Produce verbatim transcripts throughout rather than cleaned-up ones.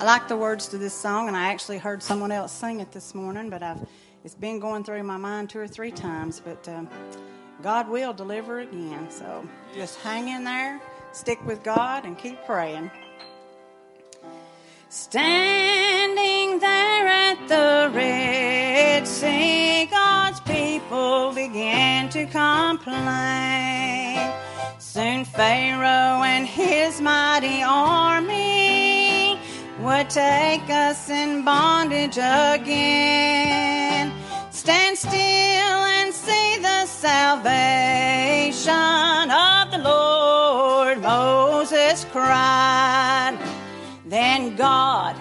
I like the words to this song, and I actually heard someone else sing it this morning, but I've it's been going through my mind two or three times, but uh, God will deliver again, so just hang in there, stick with God, and keep praying. Standing there at the Red Sea, God's people began to complain. Soon Pharaoh and his mighty army would take us in bondage again. Stand still and see the salvation of the Lord, Moses cried. Then God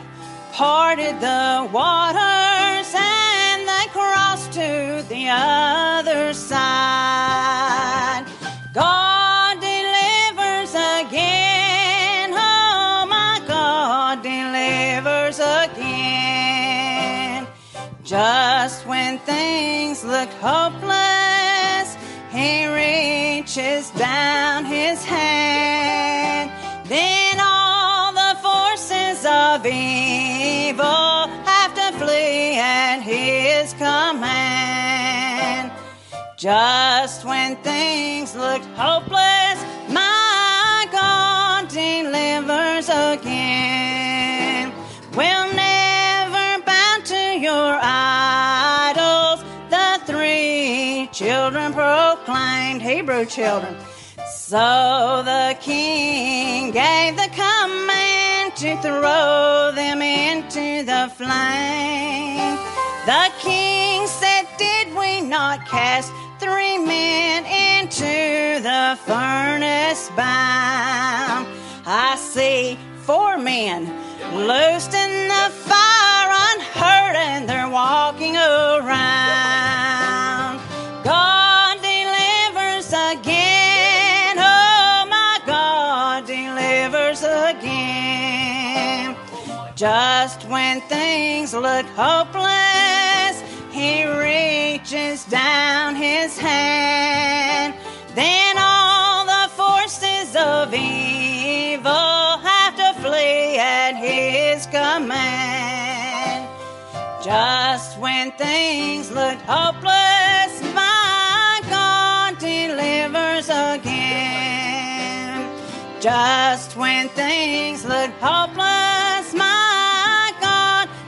parted the waters and they crossed to the other side. God delivers again. Oh, my God delivers again. Just when things look hopeless, He reaches down His hand. Then of evil have to flee at His command. Just when things looked hopeless, my God delivers again. We'll never bow to your idols, the three children proclaimed, Hebrew children. So the king gave the command to throw them into the flame. The king said, did we not cast three men into the furnace bound? I see four men loosed in the fire, unhurt, and they're walking around. God delivers again. Oh, my God delivers again. Just when things look hopeless, He reaches down His hand. Then all the forces of evil have to flee at His command. Just when things look hopeless, my God delivers again. Just when things look hopeless, my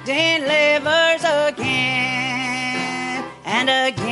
delivers again and again.